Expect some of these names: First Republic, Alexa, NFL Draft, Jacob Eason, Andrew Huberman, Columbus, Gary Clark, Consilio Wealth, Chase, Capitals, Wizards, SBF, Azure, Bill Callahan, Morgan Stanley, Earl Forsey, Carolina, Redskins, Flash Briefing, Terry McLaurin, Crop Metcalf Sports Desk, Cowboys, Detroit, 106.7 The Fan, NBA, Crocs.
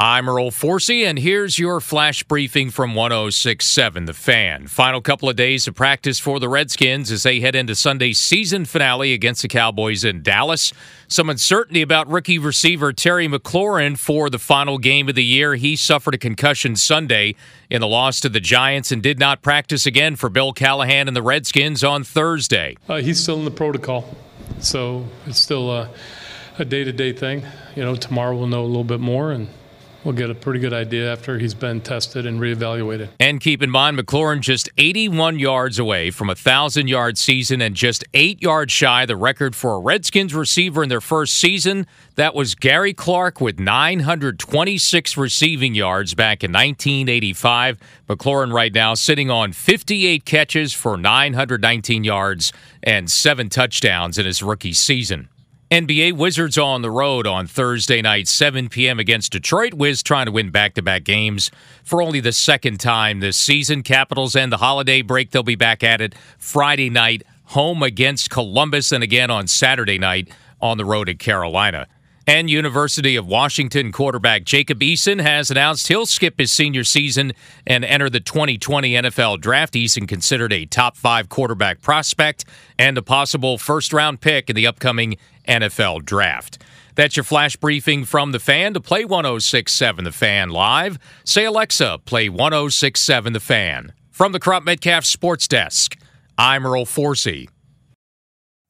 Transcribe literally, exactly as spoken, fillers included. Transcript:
I'm Earl Forsey, and here's your flash briefing from one oh six point seven The Fan. Final couple of days of practice for the Redskins as they head into Sunday's season finale against the Cowboys in Dallas. Some uncertainty about rookie receiver Terry McLaurin for the final game of the year. He suffered a concussion Sunday in the loss to the Giants and did not practice again for Bill Callahan and the Redskins on Thursday. Uh, he's still in the protocol, so it's still a, a day-to-day thing. You know, tomorrow we'll know a little bit more, and we'll get a pretty good idea after he's been tested and reevaluated. And keep in mind, McLaurin just eighty-one yards away from a one thousand yard season and just eight yards shy the record for a Redskins receiver in their first season. That was Gary Clark with nine hundred twenty-six receiving yards back in nineteen eighty-five. McLaurin right now sitting on fifty-eight catches for nine hundred nineteen yards and seven touchdowns in his rookie season. N B A Wizards on the road on Thursday night, seven p.m. against Detroit. Wiz trying to win back-to-back games for only the second time this season. Capitals end the holiday break. They'll be back at it Friday night, home against Columbus, and again on Saturday night on the road at Carolina. And University of Washington quarterback Jacob Eason has announced he'll skip his senior season and enter the twenty twenty N F L Draft. Eason considered a top-five quarterback prospect and a possible first-round pick in the upcoming N F L Draft. That's your flash briefing from The Fan. To play one oh six point seven The Fan live, say, Alexa, play one oh six point seven The Fan. From the Crop Metcalf Sports Desk, I'm Earl Forsey.